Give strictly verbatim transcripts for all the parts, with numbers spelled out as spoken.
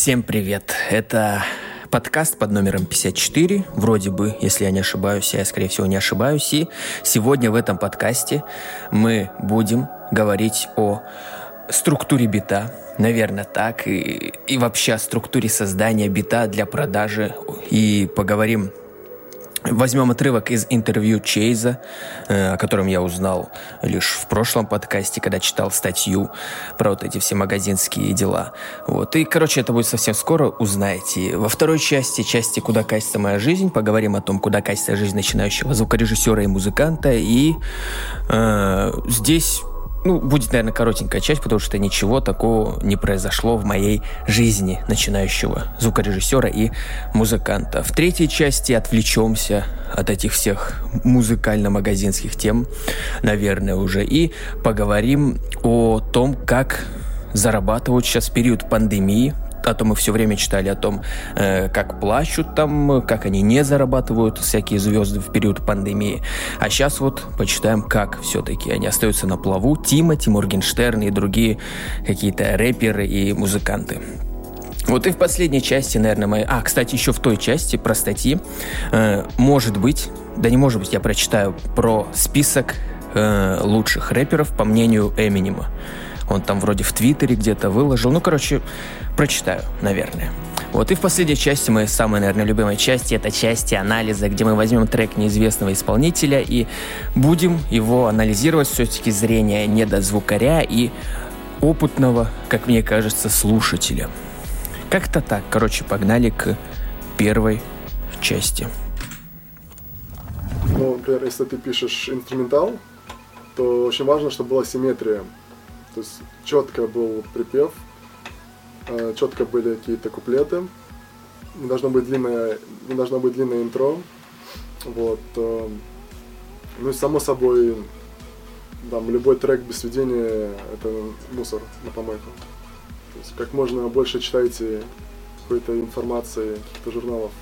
Всем привет! Это подкаст под номером пятьдесят четыре, вроде бы, если я не ошибаюсь, я, скорее всего, не ошибаюсь. И сегодня в этом подкасте мы будем говорить о структуре бита, наверное, так, и, и вообще о структуре создания бита для продажи. И поговорим, возьмем отрывок из интервью Чейза, о котором я узнал лишь в прошлом подкасте, когда читал статью про вот эти все магазинские дела. Вот. И, короче, это будет совсем скоро, узнаете. Во второй части, части «Куда катится моя жизнь», поговорим о том, куда катится жизнь начинающего звукорежиссера и музыканта. И э, здесь... Ну, будет, наверное, коротенькая часть, потому что ничего такого не произошло в моей жизни начинающего звукорежиссера и музыканта. В третьей части отвлечемся от этих всех музыкально-магазинских тем, наверное, уже, и поговорим о том, как зарабатывать сейчас в период пандемии. А то мы все время читали о том, э, как плачут там, как они не зарабатывают всякие звезды в период пандемии. А сейчас вот почитаем, как все-таки они остаются на плаву. Тимати, Моргенштерн и другие какие-то рэперы и музыканты. Вот и в последней части, наверное, моей... А, кстати, еще в той части про статьи. Э, может быть, да не может быть, я прочитаю про список э, лучших рэперов по мнению Эминема. Он там вроде в Твиттере где-то выложил. Ну, короче, прочитаю, наверное. Вот и в последней части, моей самой, наверное, любимой части, это части анализа, где мы возьмем трек неизвестного исполнителя и будем его анализировать с точки зрения недозвукаря и опытного, как мне кажется, слушателя. Как-то так. Короче, погнали к первой части. Ну, например, если ты пишешь инструментал, то очень важно, чтобы была симметрия. То есть четко был припев, четко были какие-то куплеты, не должно быть длинное, не должно быть длинное интро, вот. Ну и само собой, там, любой трек без сведения – это мусор на помойку. То есть как можно больше читайте какой-то информации, каких-то журналов.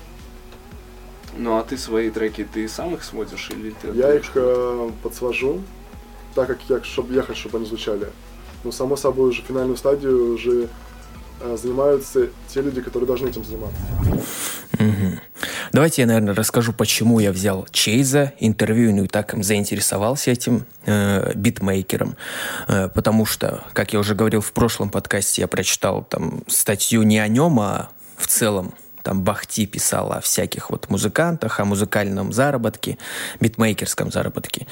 Ну а ты свои треки, ты сам их сводишь или ты? Я их э, подсвожу, так как я, чтобы я хочу, чтобы они звучали. Но, само собой, уже финальную стадию уже э, занимаются те люди, которые должны этим заниматься. Mm-hmm. Давайте я, наверное, расскажу, почему я взял Чейза интервью, ну и так заинтересовался этим э, битмейкером. Э, потому что, как я уже говорил в прошлом подкасте, я прочитал там статью не о нем, а в целом. Там Бахти писала о всяких вот музыкантах, о музыкальном заработке, битмейкерском заработке.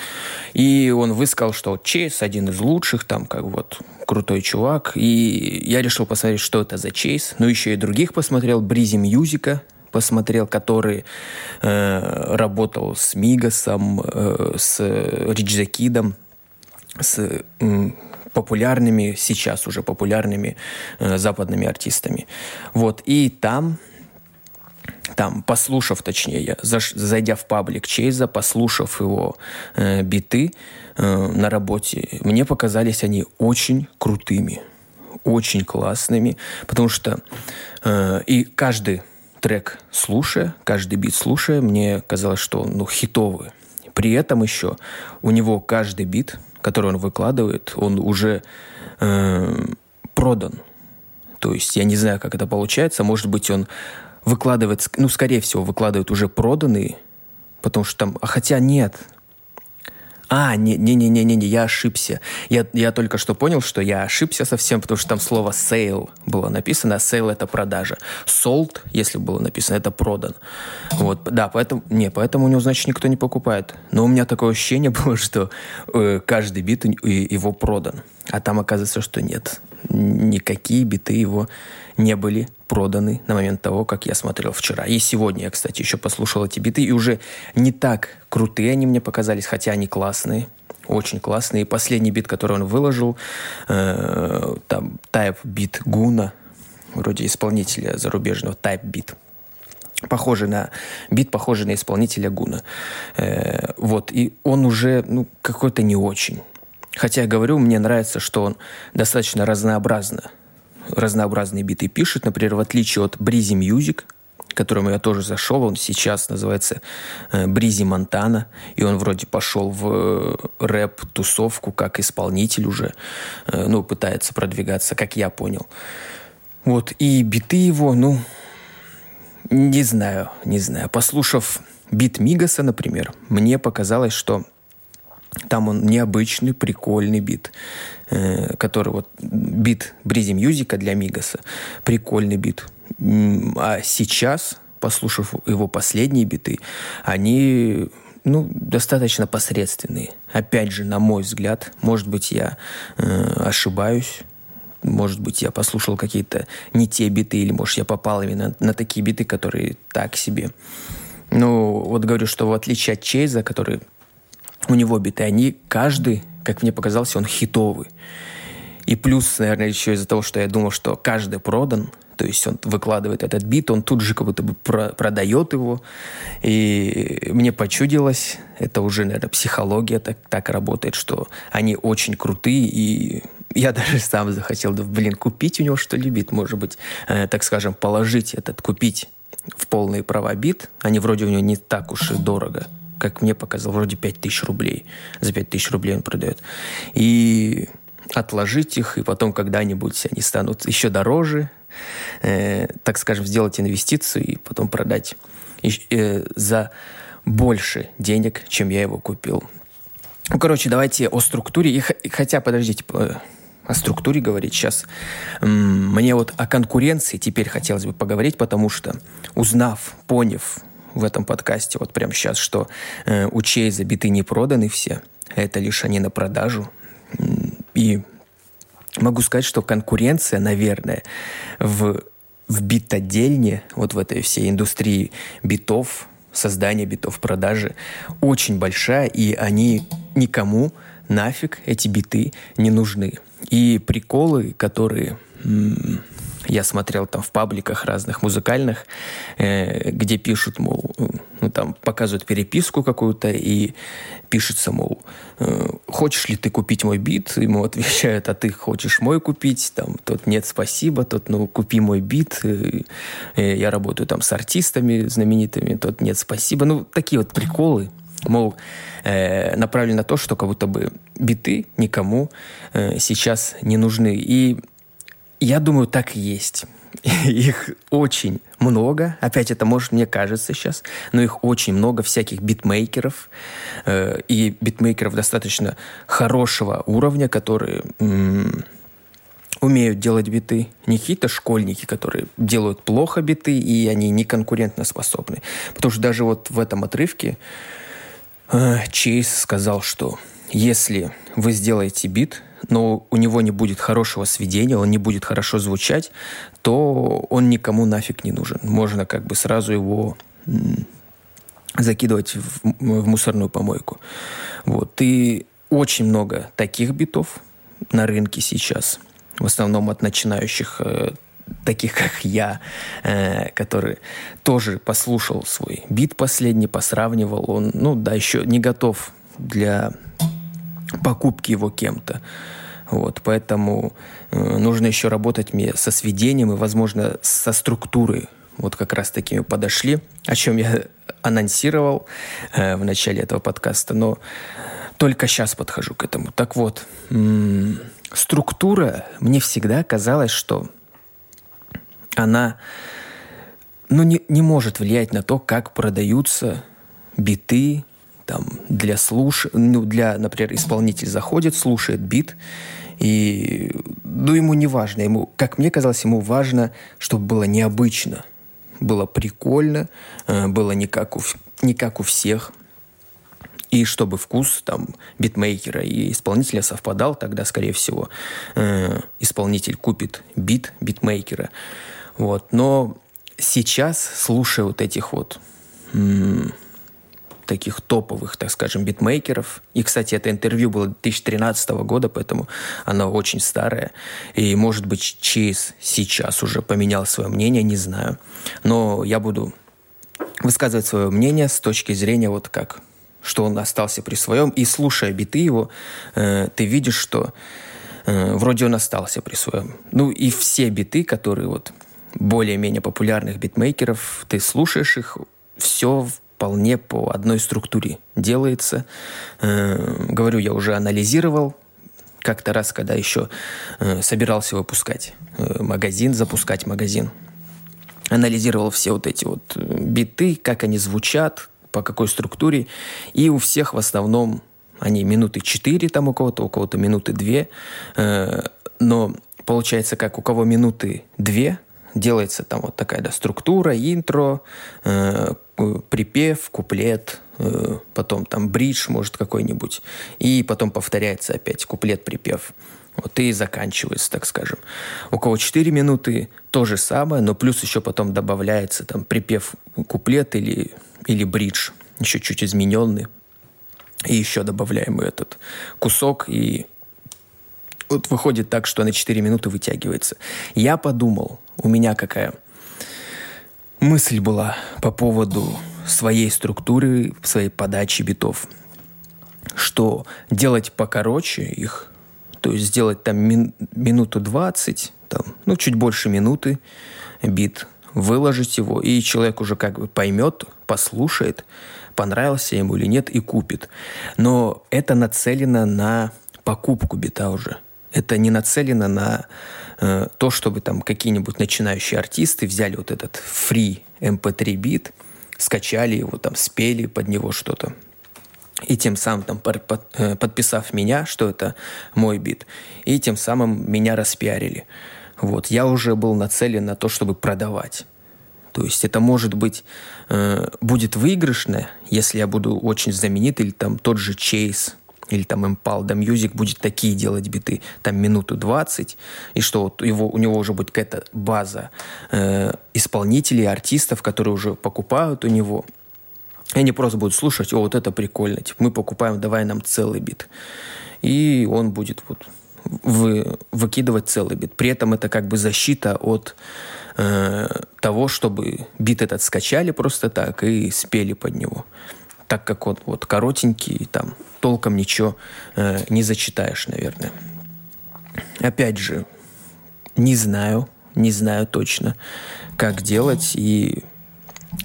И он высказал, что Чейз один из лучших, там как вот крутой чувак. И я решил посмотреть, что это за Чейз. Ну, еще и других посмотрел, Breezy Music посмотрел, который э, работал с Мигосом, э, с Рич Закидом, с... Э, популярными, сейчас уже популярными э, западными артистами. Вот, и там... Там, послушав, точнее, зайдя в паблик Чейза, послушав его э, биты э, на работе, мне показались они очень крутыми, очень классными, потому что э, и каждый трек слушая, каждый бит слушая, мне казалось, что он ну, хитовый. При этом еще у него каждый бит, который он выкладывает, он уже э, продан. То есть я не знаю, как это получается, может быть, он выкладывает, ну, скорее всего, выкладывают уже проданные, потому что там... А хотя нет. А, не-не-не-не-не, я ошибся. Я, я только что понял, что я ошибся совсем, потому что там слово «sale» было написано, а «sale» — это продажа. «Sold», если было написано, это «продан». Вот, да, поэтому... Не, поэтому у него, значит, никто не покупает. Но у меня такое ощущение было, что э, каждый бит его продан. А там оказывается, что нет. Никакие биты его не были проданы на момент того, как я смотрел вчера. И сегодня я, кстати, еще послушал эти биты, и уже не так крутые они мне показались, хотя они классные, очень классные. И последний бит, который он выложил, э, там, тайп-бит Гуна, вроде исполнителя зарубежного, тайп-бит, похожий на бит, похожий на исполнителя Гуна. Э, вот, и он уже, ну, какой-то не очень. Хотя я говорю, мне нравится, что он достаточно разнообразно разнообразные биты пишет, например, в отличие от Breezy Music, к которому я тоже зашел, он сейчас называется Breezy Монтана, и он вроде пошел в рэп-тусовку как исполнитель уже, ну, пытается продвигаться, как я понял. Вот, и биты его, ну, не знаю, не знаю. Послушав бит Мигоса, например, мне показалось, что там он необычный, прикольный бит, э, который вот бит Breezy Music для Мигоса, прикольный бит. А сейчас, послушав его последние биты, они, ну, достаточно посредственные. Опять же, на мой взгляд, может быть, я э, ошибаюсь, может быть, я послушал какие-то не те биты, или, может, я попал именно на, на такие биты, которые так себе. Ну, вот говорю, что в отличие от Чейза, который... У него биты, они каждый, как мне показалось, он хитовый. И плюс, наверное, еще из-за того, что я думал, что каждый продан, то есть он выкладывает этот бит, он тут же как будто бы продает его. И мне почудилось, это уже, наверное, психология так, так работает, что они очень крутые, и я даже сам захотел, блин, купить у него что-ли бит, может быть, э, так скажем, положить этот, купить в полные права бит, они вроде у него не так уж и дорого, как мне показал, вроде пять тысяч рублей. За пять тысяч рублей он продает. И отложить их, и потом когда-нибудь они станут еще дороже, э, так скажем, сделать инвестицию и потом продать и, э, за больше денег, чем я его купил. Ну, короче, давайте о структуре. И, хотя, подождите, о структуре говорить сейчас. Мне вот о конкуренции теперь хотелось бы поговорить, потому что, узнав, поняв, в этом подкасте вот прямо сейчас, что э, у Чейза биты не проданы все, это лишь они на продажу. И могу сказать, что конкуренция, наверное, в, в битодельне, вот в этой всей индустрии битов, создания битов, продажи, очень большая, и они никому нафиг, эти биты, не нужны. И приколы, которые... М- Я смотрел там в пабликах разных музыкальных, э, где пишут, мол, ну, там показывают переписку какую-то и пишется, мол, э, хочешь ли ты купить мой бит? Ему отвечают, а ты хочешь мой купить? Там тот нет, спасибо, тот, ну, купи мой бит. Э, э, я работаю там с артистами знаменитыми, тот нет, спасибо. Ну, такие вот приколы, мол, э, направлены на то, что как будто бы биты никому э, сейчас не нужны. И я думаю, так и есть. Их очень много. Опять это, может, мне кажется сейчас, но их очень много всяких битмейкеров. Э, и битмейкеров достаточно хорошего уровня, которые м- умеют делать биты. Не какие-то школьники, которые делают плохо биты, и они не конкурентоспособны. Потому что даже вот в этом отрывке э, Чейз сказал, что если вы сделаете бит, но у него не будет хорошего сведения, он не будет хорошо звучать, то он никому нафиг не нужен. Можно как бы сразу его закидывать в, в мусорную помойку. Вот. И очень много таких битов на рынке сейчас. В основном от начинающих, э, таких как я, э, который тоже послушал свой бит последний, посравнивал. Он, ну да, еще не готов для... покупки его кем-то. Вот, поэтому э, нужно еще работать мне со сведением и, возможно, со структурой. Вот как раз таки мы подошли, о чем я анонсировал э, в начале этого подкаста, но только сейчас подхожу к этому. Так вот, м- структура, мне всегда казалось, что она, ну, не, не может влиять на то, как продаются биты, там, для слуш... ну, для, например, исполнитель заходит, слушает бит, и, ну, ему не важно, ему, как мне казалось, ему важно, чтобы было необычно, было прикольно, было не как у, не как у всех, и чтобы вкус, там, битмейкера и исполнителя совпадал, тогда, скорее всего, исполнитель купит бит битмейкера, вот, но сейчас, слушая вот этих вот... М- таких топовых, так скажем, битмейкеров. И, кстати, это интервью было две тысячи тринадцатого года, поэтому оно очень старое. И, может быть, Чейз сейчас уже поменял свое мнение, не знаю. Но я буду высказывать свое мнение с точки зрения вот как, что он остался при своем. И, слушая биты его, э, ты видишь, что э, вроде он остался при своем. Ну, и все биты, которые вот более-менее популярных битмейкеров, ты слушаешь их, все в вполне по одной структуре делается. Э, говорю, я уже анализировал, как-то раз, когда еще э, собирался выпускать э, магазин, запускать магазин, анализировал все вот эти вот биты, как они звучат, по какой структуре. И у всех в основном они минуты четыре, там у кого-то, у кого-то минуты две. Э, но получается, как у кого минуты две, делается там вот такая да, структура, интро, э, припев, куплет, э, потом там бридж, может, какой-нибудь. И потом повторяется опять куплет, припев. Вот и заканчивается, так скажем. У кого четыре минуты, то же самое, но плюс еще потом добавляется там припев, куплет или, или бридж, еще чуть измененный. И еще добавляем этот кусок, и вот выходит так, что на четыре минуты вытягивается. Я подумал, у меня какая мысль была по поводу своей структуры, своей подачи битов, что делать покороче их, то есть сделать там мин- минуту двадцать, там, ну, чуть больше минуты бит, выложить его, и человек уже как бы поймет, послушает, понравился ему или нет, и купит. Но это нацелено на покупку бита уже. Это не нацелено на э, то, чтобы там какие-нибудь начинающие артисты взяли вот этот фри эм пэ три бит, скачали его, там, спели под него что-то. И тем самым там, под, э, подписав меня, что это мой бит, и тем самым меня распиарили. Вот. Я уже был нацелен на то, чтобы продавать. То есть это, может быть, э, будет выигрышно, если я буду очень знаменит, или там тот же Чейз, или там Impalda Music будет такие делать биты, там минуту двадцать, и что вот его, у него уже будет какая-то база э, исполнителей, артистов, которые уже покупают у него. И они просто будут слушать: о, вот это прикольно, типа, мы покупаем, давай нам целый бит. И он будет вот вы, выкидывать целый бит. При этом это как бы защита от того, чтобы бит этот скачали просто так и спели под него. Так как он вот коротенький, там толком ничего э, не зачитаешь, наверное. Опять же, не знаю, не знаю точно, как делать и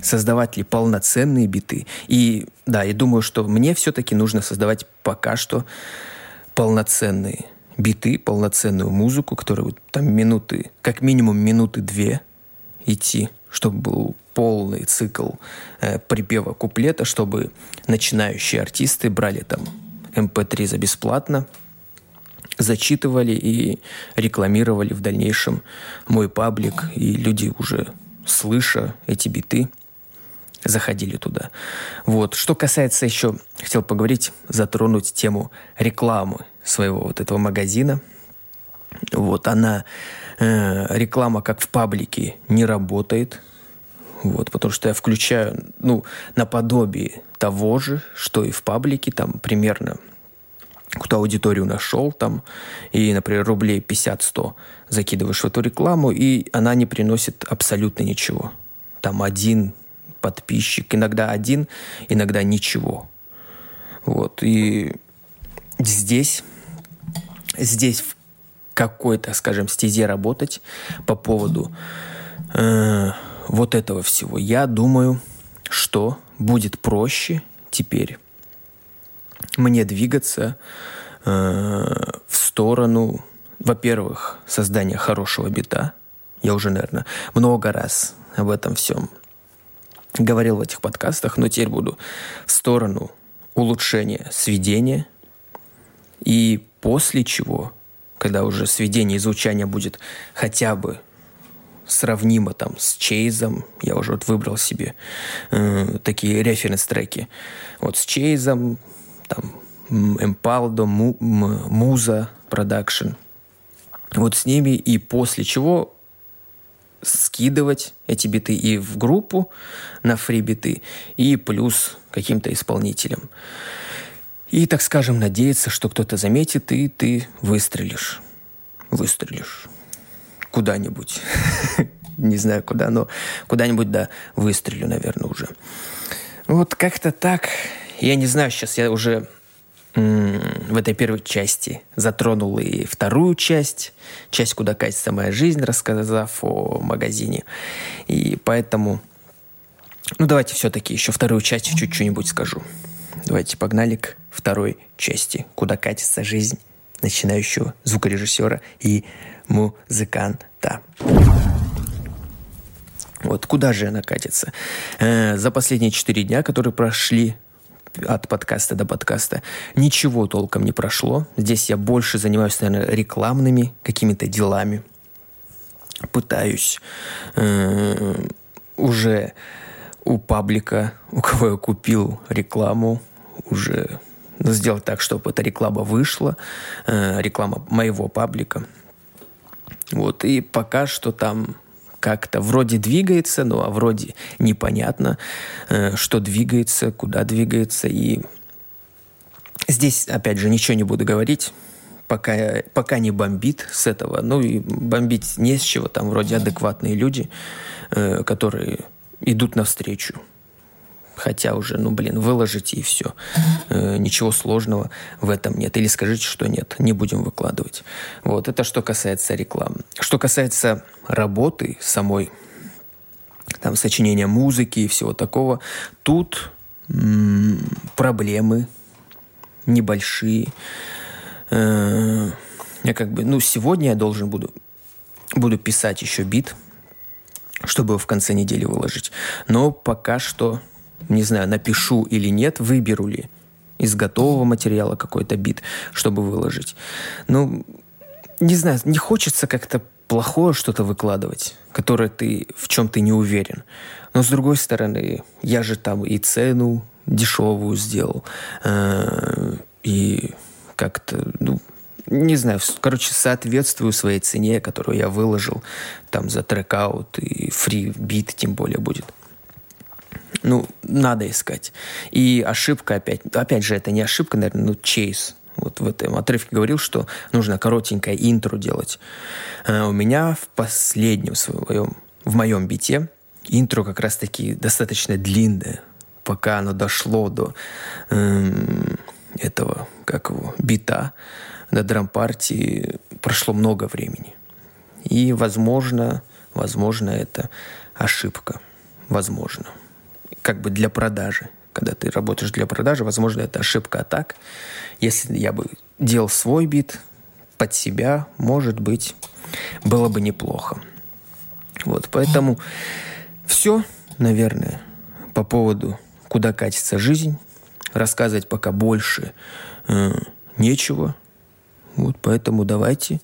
создавать ли полноценные биты. И да, я думаю, что мне все-таки нужно создавать пока что полноценные биты, полноценную музыку, которая там минуты, как минимум минуты две идти, чтобы был полный цикл э, припева, куплета, чтобы начинающие артисты брали там эм пэ три за бесплатно, зачитывали и рекламировали в дальнейшем мой паблик, и люди, уже слыша эти биты, заходили туда. Вот. Что касается еще, хотел поговорить, затронуть тему рекламы своего вот этого магазина. Вот она, э, реклама как в паблике не работает, вот, потому что я включаю, ну, наподобие того же, что и в паблике, там примерно какую-то аудиторию нашел, там, и, например, рублей пятьдесят-сто закидываешь в эту рекламу, и она не приносит абсолютно ничего. Там один подписчик, иногда один, иногда ничего. Вот, и здесь, здесь в какой-то, скажем, стезе работать по поводу э, вот этого всего. Я думаю, что будет проще теперь мне двигаться э, в сторону, во-первых, создания хорошего бита. Я уже, наверное, много раз об этом всем говорил в этих подкастах, но теперь буду в сторону улучшения сведения, и после чего, когда уже сведение и звучание будет хотя бы сравнимо там с Чейзом, я уже вот выбрал себе э, такие референс-треки, вот с Чейзом, там, Impalda, Муза, Продакшн, вот с ними, и после чего скидывать эти биты и в группу на фри-биты, и плюс каким-то исполнителям. И, так скажем, надеяться, что кто-то заметит, и ты выстрелишь. Выстрелишь. Куда-нибудь. Не знаю куда, но куда-нибудь, да, выстрелю, наверное, уже. Вот как-то так. Я не знаю, сейчас я уже м- в этой первой части затронул и вторую часть. Часть, куда катится моя жизнь, рассказав о магазине. И поэтому, ну, давайте все-таки еще вторую часть чуть-чуть скажу. Давайте погнали к второй части, куда катится жизнь начинающего звукорежиссера и музыканта. Вот куда же она катится? За последние четыре дня, которые прошли от подкаста до подкаста, ничего толком не прошло. Здесь я больше занимаюсь, наверное, рекламными какими-то делами. Пытаюсь э, уже у паблика, у кого я купил рекламу, уже сделать так, чтобы эта реклама вышла, э, реклама моего паблика. Вот, и пока что там как-то вроде двигается, ну а вроде непонятно, э, что двигается, куда двигается. И здесь, опять же, ничего не буду говорить, пока, пока не бомбит с этого. Ну и бомбить не с чего, там вроде адекватные люди, э, которые идут навстречу. Хотя уже, ну блин, выложите и все. Э, ничего сложного в этом нет. Или скажите, что нет, не будем выкладывать. Вот, это что касается рекламы. Что касается работы самой, там, сочинения музыки и всего такого, тут м- проблемы небольшие. Э- я как бы, ну сегодня я должен буду, буду писать еще бит, чтобы его в конце недели выложить. Но пока что не знаю, напишу или нет, выберу ли из готового материала какой-то бит, чтобы выложить. Ну, не знаю, не хочется как-то плохое что-то выкладывать, которое ты, в чем ты не уверен. Но, с другой стороны, я же там и цену дешевую сделал, и как-то, ну, не знаю, короче, соответствую своей цене, которую я выложил там за трек-аут и фри-бит тем более будет. Ну, надо искать. И ошибка опять... Опять же, это не ошибка, наверное, ну, Чейз. Вот в этом отрывке говорил, что нужно коротенькое интро делать. А у меня в последнем своем... В моем бите интро как раз-таки достаточно длинное. Пока оно дошло до эм, этого, как его, бита, до драм-партии, прошло много времени. И, возможно, возможно, это ошибка. Возможно. Как бы для продажи. Когда ты работаешь для продажи, возможно, это ошибка. А так, если я бы делал свой бит под себя, может быть, было бы неплохо. Вот, поэтому все, наверное, по поводу, куда катится жизнь. Рассказывать пока больше э, нечего. Вот, поэтому давайте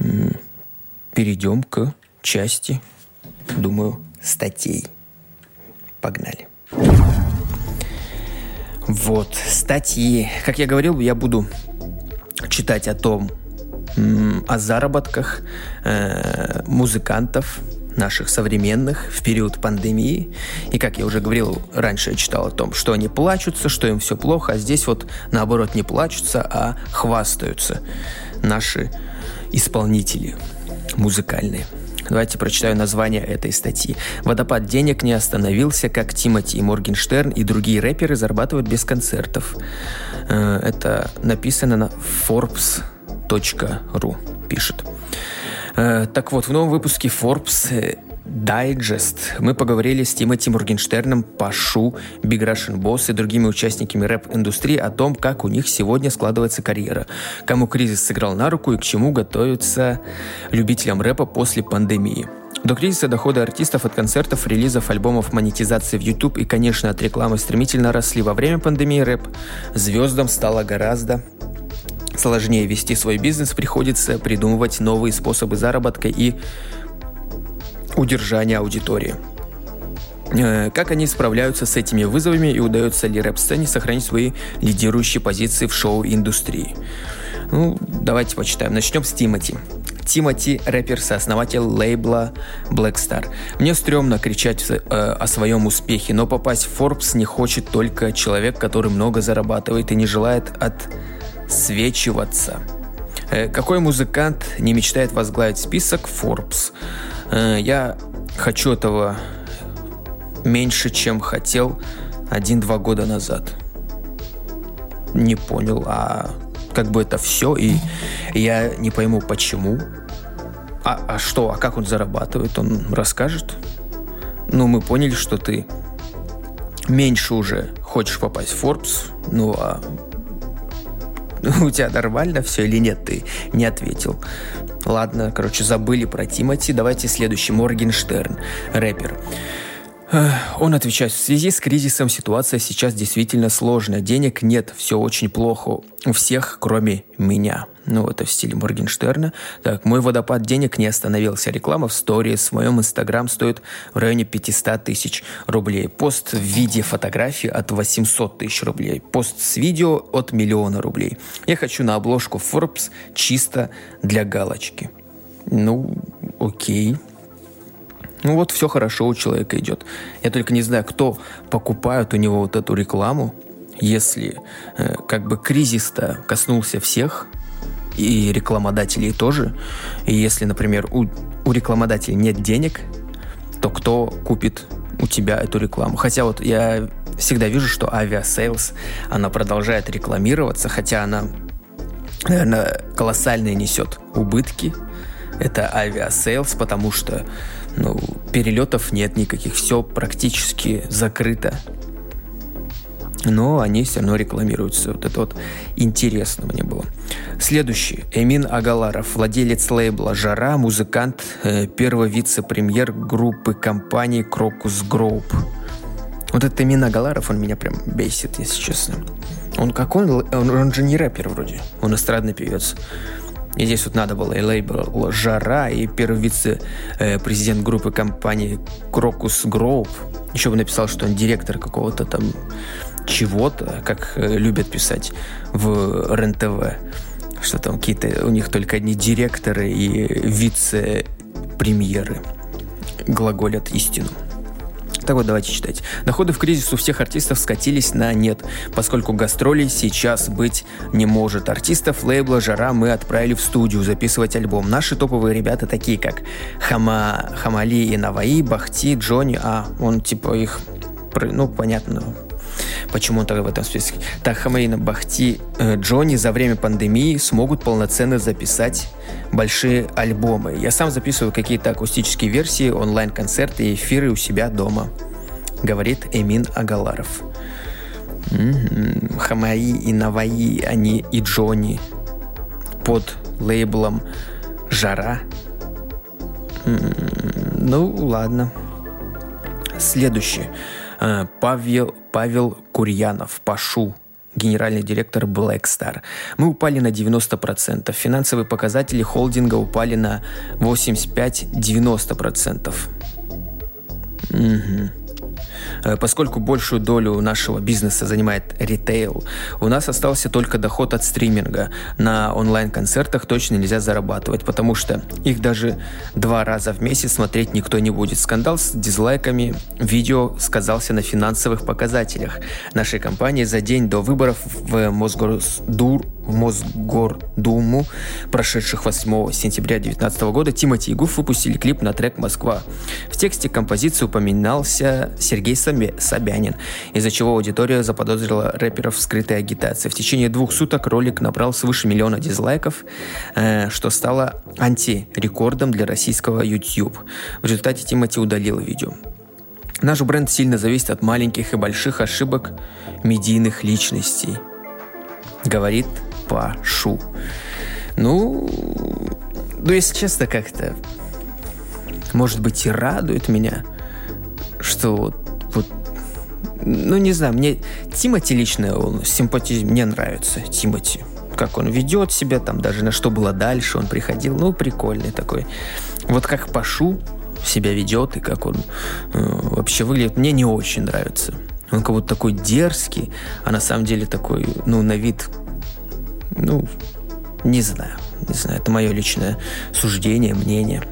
э, перейдем к части, думаю, статей. Погнали. Вот, статьи. Как я говорил, я буду читать о том, о заработках э, музыкантов наших современных в период пандемии. И, как я уже говорил, раньше я читал о том, что они плачутся, что им все плохо, а здесь вот, наоборот, не плачутся, а хвастаются наши исполнители музыкальные. Давайте прочитаю название этой статьи. «Водопад денег не остановился, как Тимати и Моргенштерн и другие рэперы зарабатывают без концертов». Это написано на форбс точка ру, пишет. Так вот, в новом выпуске Forbes Digest мы поговорили с Тимати, Моргенштерном, Пашу, Big Russian Boss и другими участниками рэп-индустрии о том, как у них сегодня складывается карьера, кому кризис сыграл на руку и к чему готовятся любителям рэпа после пандемии. До кризиса доходы артистов от концертов, релизов, альбомов, монетизации в YouTube и, конечно, от рекламы стремительно росли. Во время пандемии рэп-звездам стало гораздо сложнее вести свой бизнес, приходится придумывать новые способы заработка и удержание аудитории. Как они справляются с этими вызовами и удается ли рэп-сцене сохранить свои лидирующие позиции в шоу-индустрии? Ну, давайте почитаем. Начнем с Тимати. Тимати – рэпер, сооснователь лейбла Black Star. «Мне стрёмно кричать э, о своем успехе, но попасть в Forbes не хочет только человек, который много зарабатывает и не желает отсвечиваться. Э, какой музыкант не мечтает возглавить список Forbes? Я хочу этого меньше, чем хотел один-два года назад». Не понял, а как бы это все, и я не пойму, почему. А, а что, а как он зарабатывает, он расскажет? Ну, мы поняли, что ты меньше уже хочешь попасть в Forbes, ну, а у тебя нормально все или нет, ты не ответил. Ладно, короче, забыли про Тимати, давайте следующий, Моргенштерн, рэпер. Он отвечает: в связи с кризисом ситуация сейчас действительно сложная, денег нет, все очень плохо, у всех, кроме меня. Ну, это в стиле Моргенштерна. Так, мой водопад денег не остановился. Реклама в сторис в моем инстаграм стоит в районе пятьсот тысяч рублей. Пост в виде фотографии от восемьсот тысяч рублей. Пост с видео от миллиона рублей. Я хочу на обложку Forbes чисто для галочки. Ну, окей. Ну вот все хорошо у человека идет. Я только не знаю, кто покупает у него вот эту рекламу, если э, как бы кризис-то коснулся всех, и рекламодателей тоже. И если, например, у, у рекламодателей нет денег, то кто купит у тебя эту рекламу? Хотя вот я всегда вижу, что Aviasales, она продолжает рекламироваться, хотя она, наверное, колоссальные несет убытки. Это Aviasales, потому что, ну, перелетов нет никаких, все практически закрыто. Но они все равно рекламируются. Вот это вот интересно мне было. Следующий. Эмин Агаларов, владелец лейбла «Жара», музыкант, э, первый вице-премьер группы компании «Крокус Групп». Вот этот Эмин Агаларов, он меня прям бесит, если честно. Он как он? Он, он же не рэпер вроде. Он эстрадный певец. И здесь вот надо было и лейбл «Жара», и первый вице-президент группы компании «Крокус Групп». Еще бы написал, что он директор какого-то там чего-то, как любят писать в РЕН-ТВ, что там какие-то у них только одни директоры и вице-премьеры глаголят истину. Так вот, давайте читать. Доходы в кризис у всех артистов скатились на нет, поскольку гастролей сейчас быть не может. Артистов лейбла «Жара» мы отправили в студию записывать альбом. Наши топовые ребята такие, как Хама, Хаммали и Наваи, Бахти, Джонни. А, он типа их... Ну, понятно, почему он тогда в этом списке. Так, Хаммали, Бахти, Джонни за время пандемии смогут полноценно записать большие альбомы. Я сам записываю какие-то акустические версии, онлайн-концерты и эфиры у себя дома, говорит Эмин Агаларов. М-м-м. Хаммали и Наваи, они и Джонни под лейблом «Жара». М-м-м. Ну, ладно. Следующий. Павел, Павел Курьянов, Пашу, генеральный директор Black Star. Мы упали на девяносто процентов. Финансовые показатели холдинга упали на восемьдесят пять - девяносто процентов. Угу. Поскольку большую долю нашего бизнеса занимает ритейл, у нас остался только доход от стриминга. На онлайн-концертах точно нельзя зарабатывать, потому что их даже два раза в месяц смотреть никто не будет. Скандал с дизлайками видео сказался на финансовых показателях нашей компании. За день до выборов в Мосгордур, в Мосгордуму, прошедших восьмого сентября две тысячи девятнадцатого года, Тимати и Гуф выпустили клип на трек «Москва». В тексте композиции упоминался Сергей Собянин, из-за чего аудитория заподозрила рэперов в скрытой агитации. В течение двух суток ролик набрал свыше миллиона дизлайков, э, что стало антирекордом для российского YouTube. В результате Тимати удалил видео. Наш бренд сильно зависит от маленьких и больших ошибок медийных личностей, говорит Пашу. Ну, ну, если честно, как-то, может быть, и радует меня, что вот, вот, ну, не знаю, мне Тимати лично, он симпатичный, мне нравится Тимати, как он ведет себя, там даже на что было дальше, он приходил, ну, прикольный такой. Вот как Пашу себя ведет и как он э, вообще выглядит, мне не очень нравится. Он как будто такой дерзкий, а на самом деле такой, ну, на вид, ну, не знаю, не знаю, это мое личное суждение, мнение.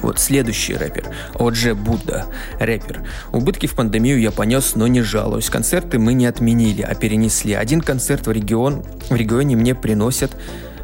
Вот следующий рэпер, о джи Buda, рэпер. Убытки в пандемию я понес, но не жалуюсь. Концерты мы не отменили, а перенесли. Один концерт в, регион, в регионе мне приносят,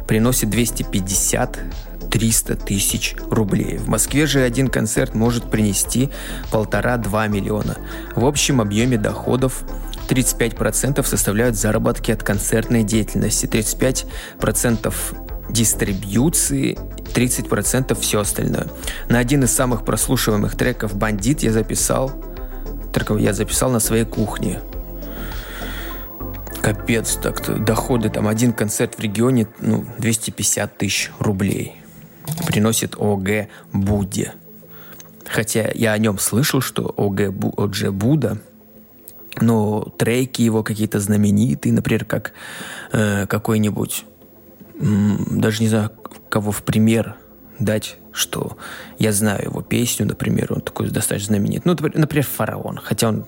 приносит двести пятьдесят - триста тысяч рублей. В Москве же один концерт может принести полтора-два миллиона. В общем объеме доходов тридцать пять процентов составляют заработки от концертной деятельности, тридцать пять процентов дистрибьюции, тридцать процентов все остальное. На один из самых прослушиваемых треков «Бандит» я записал, треков я записал на своей кухне. Капец так-то. Доходы, там, один концерт в регионе, ну, двести пятьдесят тысяч рублей. Приносит о джи Buda. Хотя я о нем слышал, что о джи Buda, но треки его какие-то знаменитые, например, как э, какой-нибудь, м- даже не знаю, кого в пример дать, что я знаю его песню, например, он такой достаточно знаменит. Ну, например, «Фараон», хотя он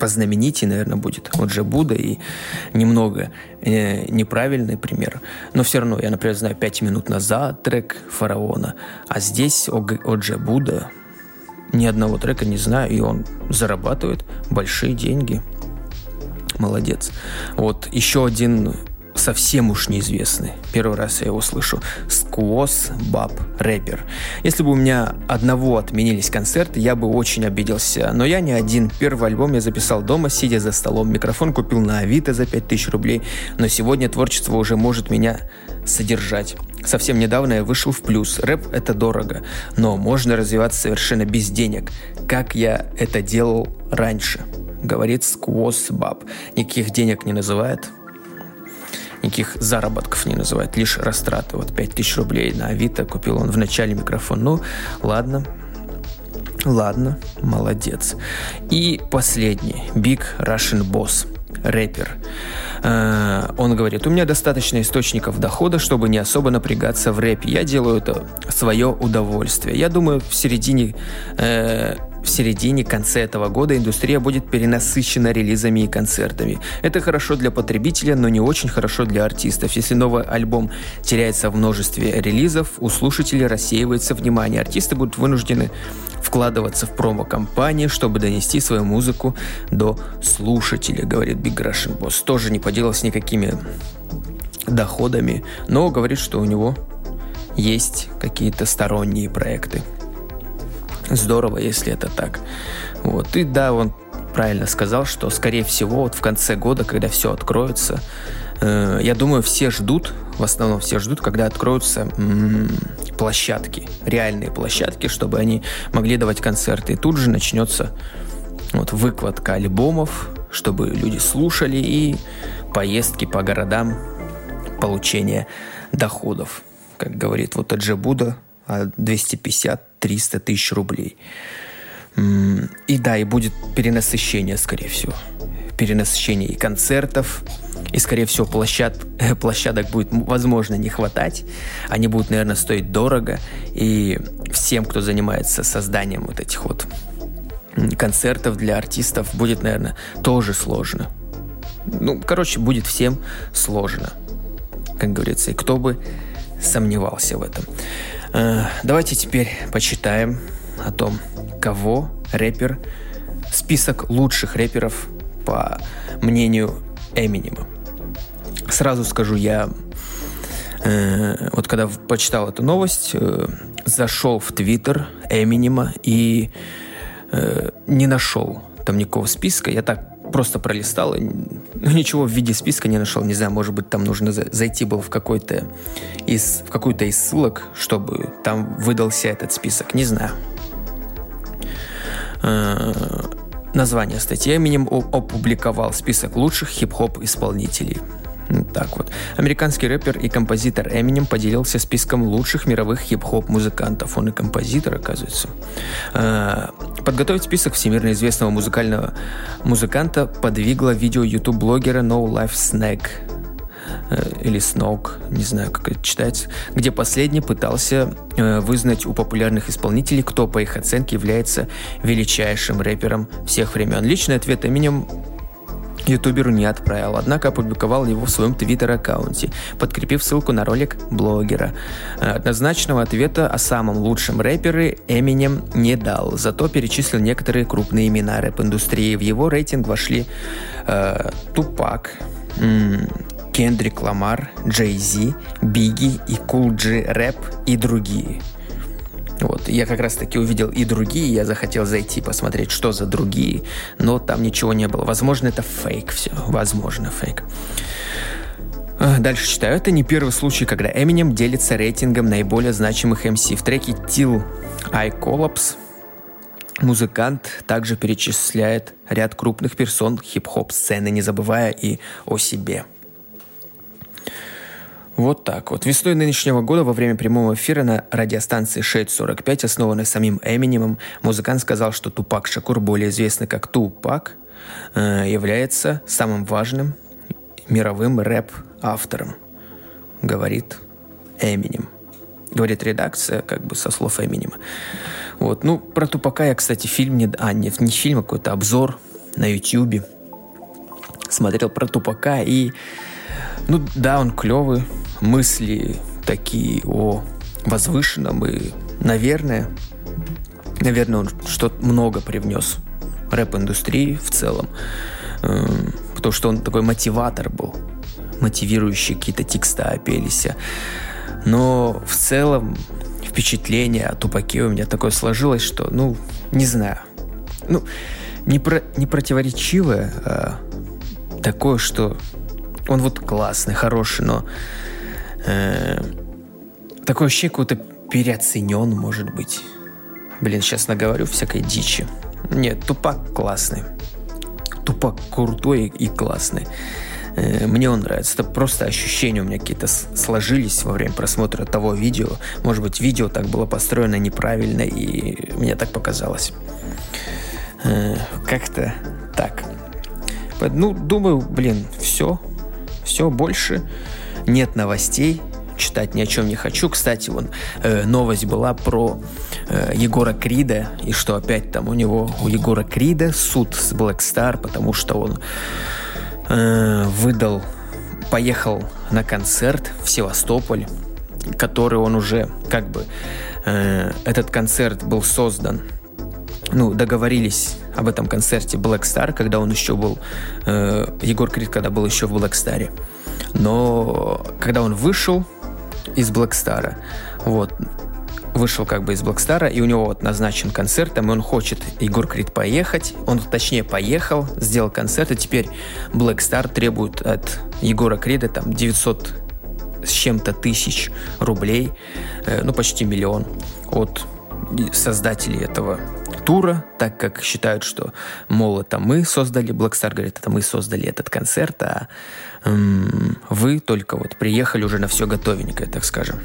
познаменитее, наверное, будет. Вот же Buda и немного э, неправильный пример. Но все равно, я, например, знаю пять минут назад трек «Фараона», а здесь о джи Buda ни одного трека не знаю, и он зарабатывает большие деньги. Молодец. Вот еще один совсем уж неизвестный. Первый раз я его слышу. Сквозь баб, рэпер. Если бы у меня одного отменились концерты, я бы очень обиделся. Но я не один. Первый альбом я записал дома, сидя за столом. Микрофон купил на Авито за пять тысяч рублей. Но сегодня творчество уже может меня содержать. Совсем недавно я вышел в плюс. Рэп — это дорого, но можно развиваться совершенно без денег, как я это делал раньше. Говорит Сквозь баб. Никаких денег не называет. Никаких заработков не называет, лишь растраты. Вот пять тысяч рублей на Авито купил он в начале микрофон. Ну, ладно. Ладно, молодец. И последний. Big Russian Boss. Рэпер. Он говорит: у меня достаточно источников дохода, чтобы не особо напрягаться в рэпе. Я делаю это в свое удовольствие. Я думаю, в середине... Э- В середине, конце этого года индустрия будет перенасыщена релизами и концертами. Это хорошо для потребителя, но не очень хорошо для артистов. Если новый альбом теряется в множестве релизов, у слушателей рассеивается внимание. Артисты будут вынуждены вкладываться в промо-компании, чтобы донести свою музыку до слушателя, говорит Big Russian Boss. Тоже не поделался никакими доходами, но говорит, что у него есть какие-то сторонние проекты. Здорово, если это так. Вот. И да, он правильно сказал, что, скорее всего, вот в конце года, когда все откроется, э, я думаю, все ждут, в основном все ждут, когда откроются м-м, площадки, реальные площадки, чтобы они могли давать концерты. И тут же начнется вот выкладка альбомов, чтобы люди слушали, и поездки по городам, получение доходов. Как говорит вот о джи Buda, двести пятьдесят - триста тысяч рублей. И да, и будет перенасыщение, скорее всего. Перенасыщение и концертов, и, скорее всего, площад... площадок будет, возможно, не хватать. Они будут, наверное, стоить дорого. И всем, кто занимается созданием вот этих вот концертов для артистов, будет, наверное, тоже сложно. Ну, короче, будет всем сложно, как говорится. И кто бы сомневался в этом. Давайте теперь почитаем о том, кого рэпер, список лучших рэперов по мнению Эминема. Сразу скажу, я э, вот когда почитал эту новость, э, зашел в Твиттер Эминема и э, не нашел там никакого списка. Я так просто пролистал, и ничего в виде списка не нашел. Не знаю, может быть, там нужно зайти было в, какой-то из, в какую-то из ссылок, чтобы там выдался этот список. Не знаю. Э-э- название статьи. Эминем опубликовал список лучших хип-хоп-исполнителей. Так вот. Американский рэпер и композитор Эминем поделился списком лучших мировых хип-хоп-музыкантов. Он и композитор, оказывается. Подготовить список всемирно известного музыкального музыканта подвигло видео ютуб-блогера No Life Snack. Или Snoke, не знаю, как это читается, где последний пытался вызнать у популярных исполнителей, кто, по их оценке, является величайшим рэпером всех времен. Личный ответ Эминем ютуберу не отправил, однако опубликовал его в своем твиттер-аккаунте, подкрепив ссылку на ролик блогера. Однозначного ответа о самом лучшем рэпере Эминем не дал, зато перечислил некоторые крупные имена рэп-индустрии. В его рейтинг вошли э, Тупак, м- Кендрик Ламар, Jay-Z, Бигги и Кул-Джи-Рэп и другие. Вот. Я как раз таки увидел и другие, я захотел зайти посмотреть, что за другие, но там ничего не было. Возможно, это фейк все. Возможно, фейк. Дальше читаю. Это не первый случай, когда Эминем делится рейтингом наиболее значимых эм си. В треке Till I Collapse Музыкант также перечисляет ряд крупных персон хип-хоп-сцены, не забывая и о себе. Вот так вот. Весной нынешнего года во время прямого эфира на радиостанции шесть сорок пять, основанной самим Эминемом, музыкант сказал, что Тупак Шакур, более известный как Тупак, является самым важным мировым рэп-автором, говорит Эминем. Говорит редакция, как бы со слов Эминема. Вот. Ну, про Тупака я, кстати, фильм... Не... А, нет, не фильм, а какой-то обзор на Ютьюбе. Смотрел про Тупака и... Ну, да, он клевый. Мысли такие о возвышенном и, наверное... Наверное, он что-то много привнес рэп-индустрии в целом. Потому что он такой мотиватор был. Мотивирующие какие-то текста опелись. Но в целом впечатление о Тупаке у меня такое сложилось, что, ну, не знаю. Ну, не, про, не противоречивое, а такое, что он вот классный, хороший, но э, такое ощущение какой-то переоценен, может быть. Блин, сейчас наговорю всякой дичи. Нет, Тупак классный. Тупак крутой и классный. Мне он нравится. Это просто ощущения у меня какие-то сложились во время просмотра того видео. Может быть, видео так было построено неправильно, и мне так показалось. Как-то так. Ну, думаю, блин, все. Все, больше нет новостей. Читать ни о чем не хочу. Кстати, вон, новость была про Егора Крида, и что опять там у него, у Егора Крида суд с Black Star, потому что он... выдал, поехал на концерт в Севастополь, который он уже, как бы, э, этот концерт был создан, ну, договорились об этом концерте Black Star, когда он еще был, э, Егор Крид, когда был еще в Black Star, но когда он вышел из Black Star, вот, вышел как бы из Black Star, и у него вот назначен концерт, там, и он хочет, Егор Крид, поехать. Он, точнее, поехал, сделал концерт, и теперь Black Star требует от Егора Крида там девятьсот с чем-то тысяч рублей, э, ну, почти миллион от создателей этого тура, так как считают, что, мол, это мы создали, Black Star говорит, это мы создали этот концерт, а м-м, вы только вот приехали уже на все готовенькое, так скажем.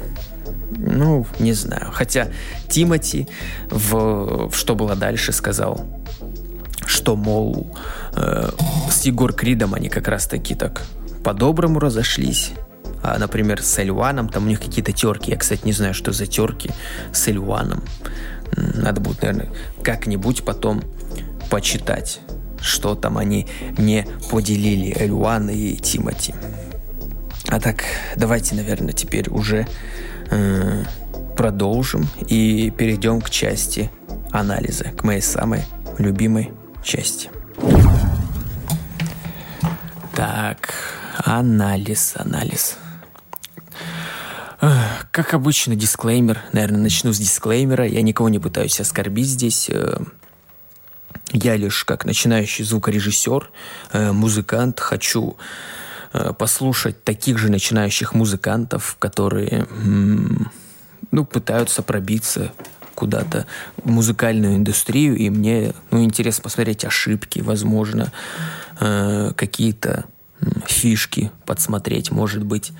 Ну, не знаю. Хотя Тимати в, в «Что было дальше» сказал, что, мол, э, с Егор Кридом они как раз-таки так по-доброму разошлись. А, например, с Эльваном, там у них какие-то терки. Я, кстати, не знаю, что за терки с Эльваном. Надо будет, наверное, как-нибудь потом почитать, что там они не поделили, Эльван и Тимати. А так, давайте, наверное, теперь уже... продолжим и перейдем к части анализа, к моей самой любимой части. Так, анализ, анализ. Как обычно, дисклеймер. Наверное, начну с дисклеймера. Я никого не пытаюсь оскорбить здесь. Я лишь как начинающий звукорежиссер, музыкант, хочу... послушать таких же начинающих музыкантов, которые, ну, пытаются пробиться куда-то в музыкальную индустрию, и мне, ну, интересно посмотреть ошибки, возможно, какие-то фишки подсмотреть, может быть,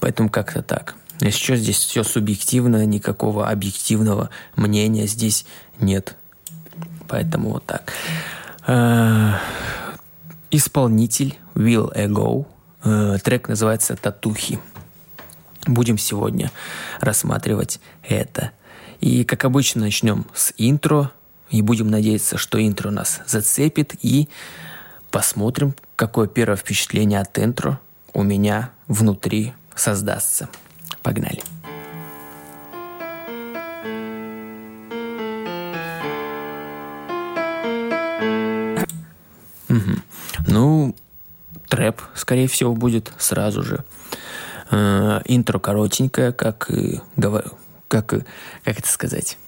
поэтому как-то так. Еще здесь все субъективно, никакого объективного мнения здесь нет, поэтому вот так. Исполнитель Will A Ego. Э, трек называется «Татухи». Будем сегодня рассматривать это. И, как обычно, начнем с интро. И будем надеяться, что интро нас зацепит. И посмотрим, какое первое впечатление от интро у меня внутри создастся. Погнали. Угу. Ну, трэп, скорее всего, будет сразу же. Э, интро коротенькое, как и, как и... Как это сказать?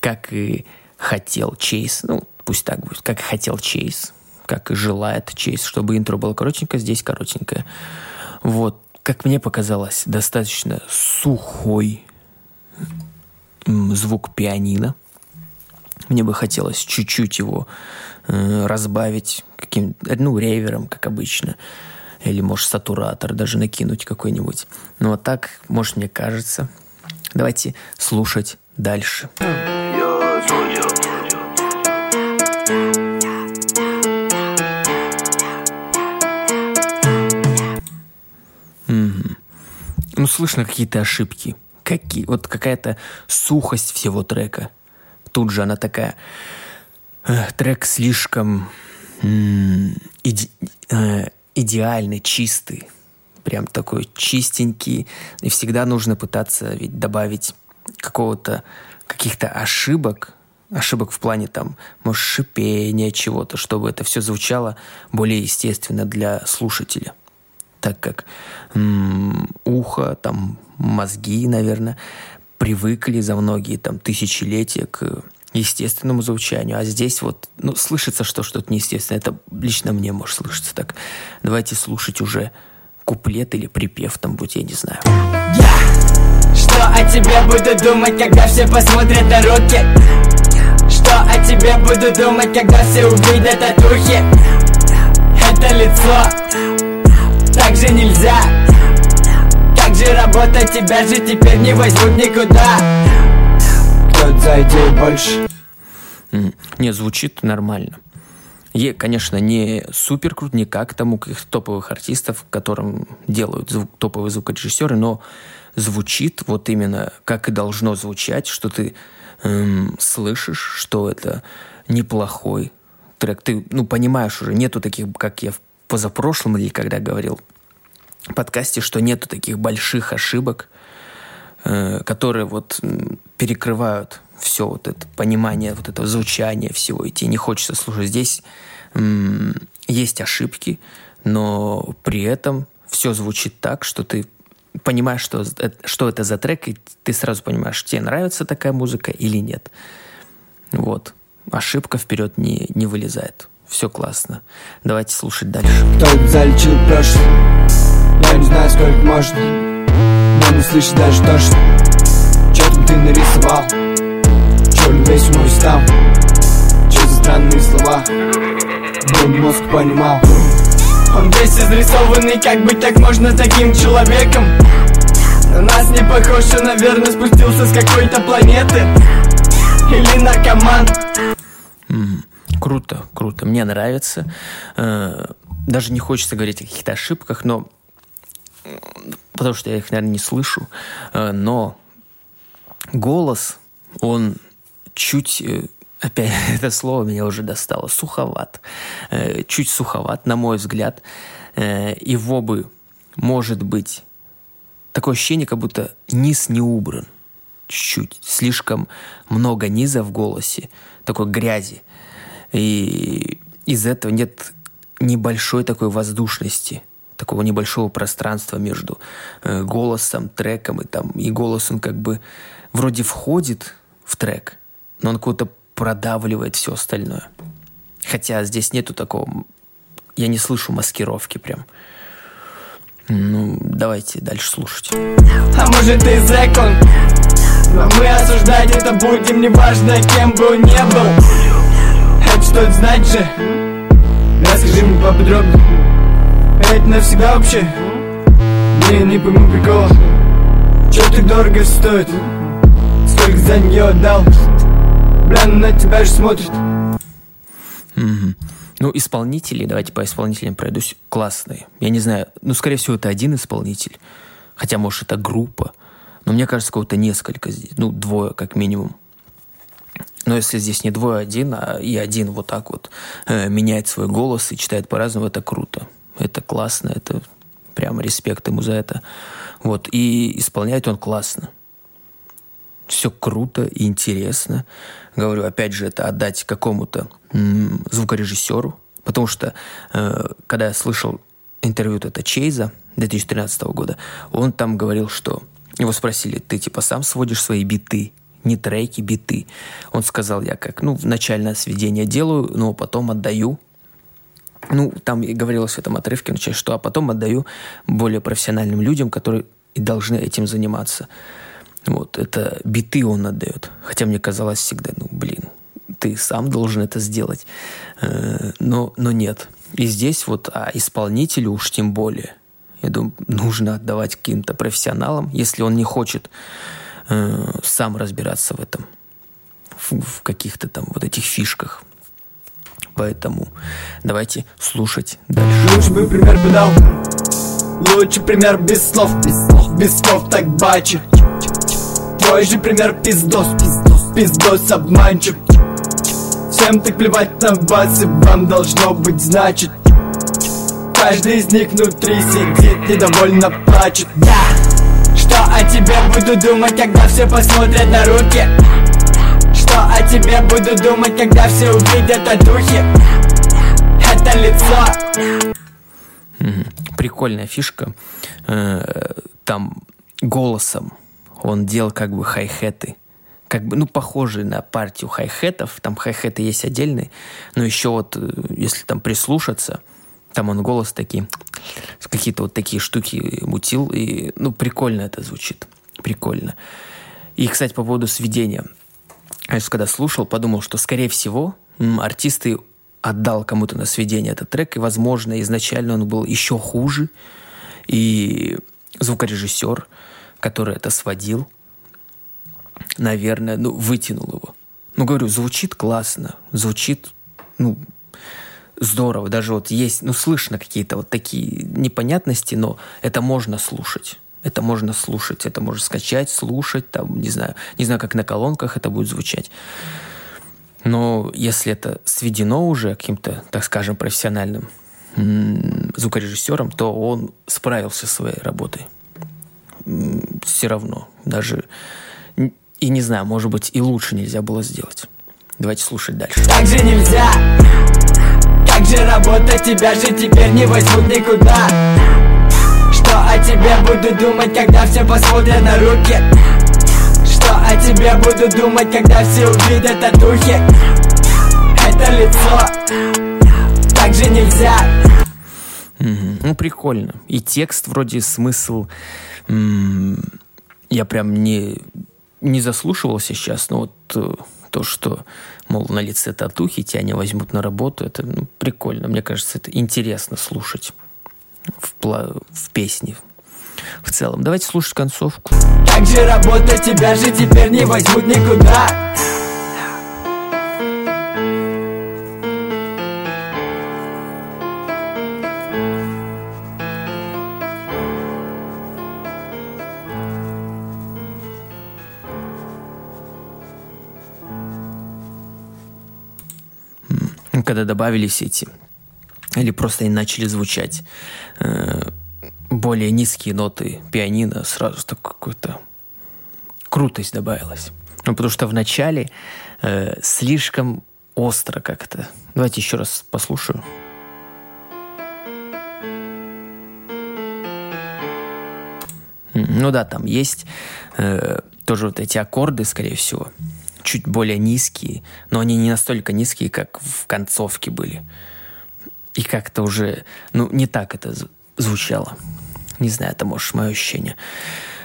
Как и хотел Чейз. Ну, пусть так будет. Как и хотел Чейз. Как и желает Чейз. Чтобы интро было коротенькое, здесь коротенькое. Вот. Как мне показалось, достаточно сухой звук пианино. Мне бы хотелось чуть-чуть его э, разбавить каким-то, ну, ревером, как обычно. Или, может, сатуратор даже накинуть какой-нибудь. Ну, а так, может, мне кажется. Давайте слушать дальше. Mm-hmm. Ну, слышно какие-то ошибки. Какие? Вот какая-то сухость всего трека. Тут же она такая... Э, трек слишком м- иди- э, идеальный, чистый. Прям такой чистенький. И всегда нужно пытаться ведь добавить какого-то... каких-то ошибок. Ошибок в плане, там, может, шипения чего-то, чтобы это все звучало более естественно для слушателя. Так как м- ухо, там, мозги, наверное, привыкли за многие там тысячелетия к естественному звучанию. А здесь вот, ну, слышится, что что-то неестественное. Это лично мне может слышаться так. Давайте слушать уже куплет или припев, там, будь, я не знаю. Я, что о тебе буду думать, когда все посмотрят на руки? Что о тебе буду думать, когда все увидят татухи? Это лицо, так же нельзя. Как же работа, тебя же теперь не возьмут никуда. Зайди больше. Не, звучит нормально. Е, конечно, не супер крут, не как там у каких-то топовых артистов, которым делают звук, топовые звукорежиссеры, но звучит вот именно как и должно звучать, что ты эм, слышишь, что это неплохой трек. Ты, ну, понимаешь уже, нету таких, как я в позапрошлом или когда говорил в подкасте, что нету таких больших ошибок, которые вот перекрывают все вот это понимание вот этого звучания всего, и тебе не хочется слушать. Здесь м- есть ошибки, но при этом все звучит так, что ты понимаешь, что, что это за трек, и ты сразу понимаешь, тебе нравится такая музыка или нет. Вот. Ошибка вперед не, не вылезает. Все классно. Давайте слушать дальше. Кто-то залечил прошлое, я не знаю, сколько можно. Не слышишь даже то, что чёртом ты нарисовал. Чёрт весь мой стал. Чё за странные слова? Мой мозг понимал. Он весь изрисованный, как быть так можно таким человеком? На нас не похож, что, наверное, спустился с какой-то планеты. Или на команд. Mm, круто, круто, мне нравится. Даже не хочется говорить о каких-то ошибках, но... потому что я их, наверное, не слышу, но голос, он чуть, опять это слово меня уже достало, суховат, чуть суховат, на мой взгляд, его бы, может быть, такое ощущение, как будто низ не убран, чуть-чуть, слишком много низа в голосе, такой грязи, и из этого нет небольшой такой воздушности, такого небольшого пространства между э, голосом, треком, и там, и голос, он как бы вроде входит в трек, но он как-то продавливает все остальное. Хотя здесь нету такого, я не слышу маскировки прям. Ну, давайте дальше слушать. А может ты зэк он, но мы осуждать это будем, неважно, кем бы он не был. Это что-то значит же, расскажи мне поподробнее. Это навсегда вообще? Не, не пойму прикола. Чё так дорого стоит? Сколько за нее отдал? Бля, ну на тебя же смотрит. Mm-hmm. Ну, исполнители, давайте по исполнителям пройдусь, классные. Я не знаю, ну, скорее всего, это один исполнитель. Хотя, может, это группа. Но мне кажется, кого-то несколько здесь. Ну, двое, как минимум. Но если здесь не двое, один, а и один вот так вот э, меняет свой голос и читает по-разному, это круто. Это классно, это прям респект ему за это. Вот, и исполняет он классно. Все круто и интересно. Говорю, опять же, это отдать какому-то м- звукорежиссеру, потому что, э- когда я слышал интервью это Чейза две тысячи тринадцатого года, он там говорил, что... Его спросили, ты типа сам сводишь свои биты? Не треки, биты. Он сказал, я как, ну, начальное сведение делаю, но потом отдаю. Ну, там и говорилось в этом отрывке, что а потом отдаю более профессиональным людям, которые и должны этим заниматься. Вот, это биты он отдает. Хотя мне казалось всегда, ну, блин, ты сам должен это сделать. Но, но нет. И здесь вот, а исполнителю уж тем более, я думаю, нужно отдавать каким-то профессионалам, если он не хочет э, сам разбираться в этом, в, в каких-то там вот этих фишках. Поэтому давайте слушать дальше. Лучше бы пример бы дал, лучше пример без слов, без слов, без слов так бачи. Твой же пример пиздос, пиздос, пиздос обманчив. Всем так плевать на вас, и вам должно быть значит. Каждый из них внутри сидит, недовольно плачет. Да, что о тебе буду думать, когда все посмотрят на руки? Что о тебе буду думать, когда все увидят о духе? Это лицо. Mm-hmm. Прикольная фишка. Там голосом он делал как бы хай-хеты. Как бы, ну, похожие на партию хай-хетов. Там хай-хеты есть отдельные. Но еще вот, если там прислушаться, там он голос такие, какие-то вот такие штуки мутил. И, ну, прикольно это звучит. Прикольно. И, кстати, по поводу сведения. Я когда слушал, подумал, что, скорее всего, артисты отдал кому-то на сведение этот трек. И, возможно, изначально он был еще хуже. И звукорежиссер, который это сводил, наверное, ну, вытянул его. Ну, говорю, звучит классно, звучит, ну, здорово. Даже вот есть, ну, слышно какие-то вот такие непонятности, но это можно слушать. Это можно слушать, это можно скачать, слушать, там, не знаю, не знаю, как на колонках это будет звучать. Но если это сведено уже каким-то, так скажем, профессиональным м-м, звукорежиссером, то он справился со своей работой. М-м, все равно, даже... И не знаю, может быть, и лучше нельзя было сделать. Давайте слушать дальше. Так же нельзя. Как же работа, тебя же теперь не возьмут никуда. Что о тебе буду думать, когда все посмотрят на руки? Что о тебе буду думать, когда все увидят о духе? Это лицо. Так же нельзя. Mm-hmm. Ну, прикольно. И текст вроде, смысл... М- я прям не... не заслушивался сейчас, но вот то, что, мол, на лице татухи, тебя не возьмут на работу, это, ну, прикольно. Мне кажется, это интересно слушать в, пла- в песне в целом. Давайте слушать концовку. Как же работа, тебя же теперь не возьмут никуда. Когда добавились эти, или просто они начали звучать э, более низкие ноты пианино, сразу так какой-то крутость добавилась. Ну, потому что в начале э, слишком остро как-то. Давайте еще раз послушаю. Ну да, там есть э, тоже вот эти аккорды, скорее всего, чуть более низкие, но они не настолько низкие, как в концовке были. И как-то уже, ну, не так это звучало. Не знаю, это, может, мое ощущение.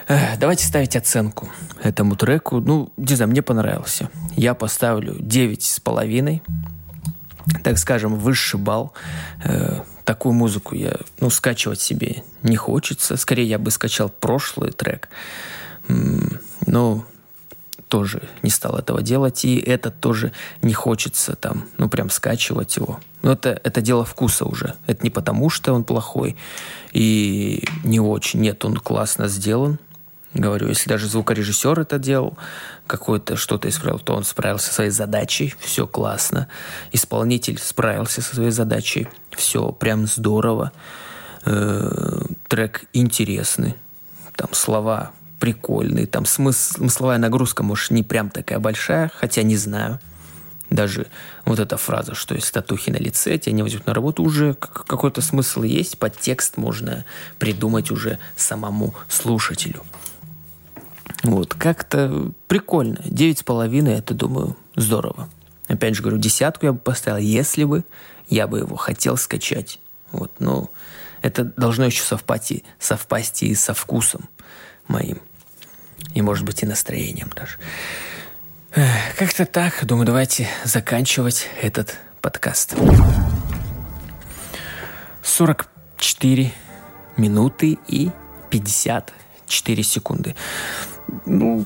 Эх, давайте ставить оценку этому треку. Ну, не знаю, мне понравился. Я поставлю девять с половиной. Так скажем, высший балл. Э, такую музыку я, ну, скачивать себе не хочется. Скорее, я бы скачал прошлый трек. Но... тоже не стал этого делать, и это тоже не хочется там, ну, прям скачивать его. Но это, это дело вкуса уже. Это не потому, что он плохой и не очень. Нет, он классно сделан. Говорю, если даже звукорежиссер это делал, какой-то что-то исправил, то он справился со своей задачей, все классно. Исполнитель справился со своей задачей, все прям здорово. Э-э- трек интересный. Там слова... прикольный, там смысл, смысловая нагрузка, может, не прям такая большая, хотя не знаю. Даже вот эта фраза, что если татухи на лице, тебя не возьмут на работу, уже какой-то смысл есть, подтекст можно придумать уже самому слушателю. Вот, как-то прикольно. девять с половиной, это, думаю, здорово. Опять же говорю, десятку я бы поставил, если бы я бы его хотел скачать. Вот, но это должно еще совпасть и, совпасть и со вкусом моим. И, может быть, и настроением даже. Как-то так. Думаю, давайте заканчивать этот подкаст. сорок четыре минуты и пятьдесят четыре секунды. Ну,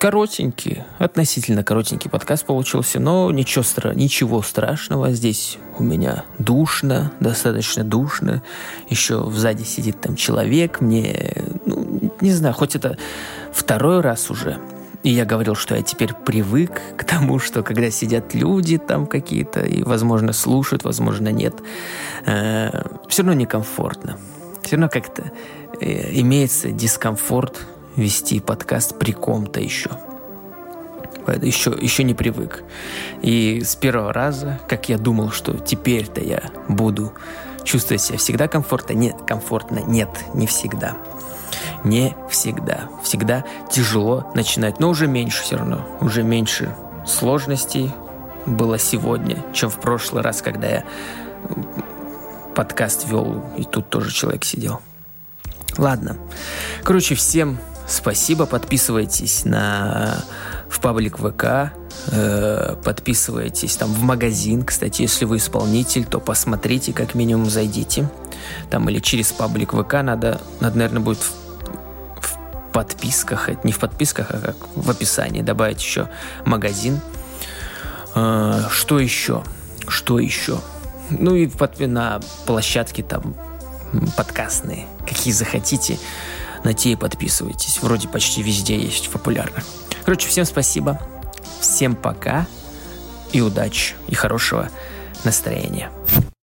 коротенький, относительно коротенький подкаст получился, но ничего, стра- ничего страшного. Здесь у меня душно, достаточно душно. Еще сзади сидит там человек. Мне, ну, не знаю, хоть это второй раз уже. И я говорил, что я теперь привык к тому, что когда сидят люди там какие-то, и, возможно, слушают, возможно, нет, э- все равно некомфортно. Все равно как-то э- имеется дискомфорт вести подкаст при ком-то еще. еще. Еще не привык. И с первого раза, как я думал, что теперь-то я буду чувствовать себя всегда комфортно, нет, комфортно, нет, не всегда. Не всегда. Всегда тяжело начинать, но уже меньше все равно. Уже меньше сложностей было сегодня, чем в прошлый раз, когда я подкаст вел, и тут тоже человек сидел. Ладно. Короче, всем спасибо. Подписывайтесь на... в паблик ВК. Э, подписывайтесь там в магазин. Кстати, если вы исполнитель, то посмотрите, как минимум зайдите. Там или через паблик ВК надо, надо наверное, будет в, в подписках. Не в подписках, а как в описании добавить еще магазин. Э, что еще? Что еще? Ну и под, на площадке там подкастные, какие захотите, на те и подписывайтесь. Вроде почти везде есть популярно. Короче, всем спасибо, всем пока и удачи, и хорошего настроения.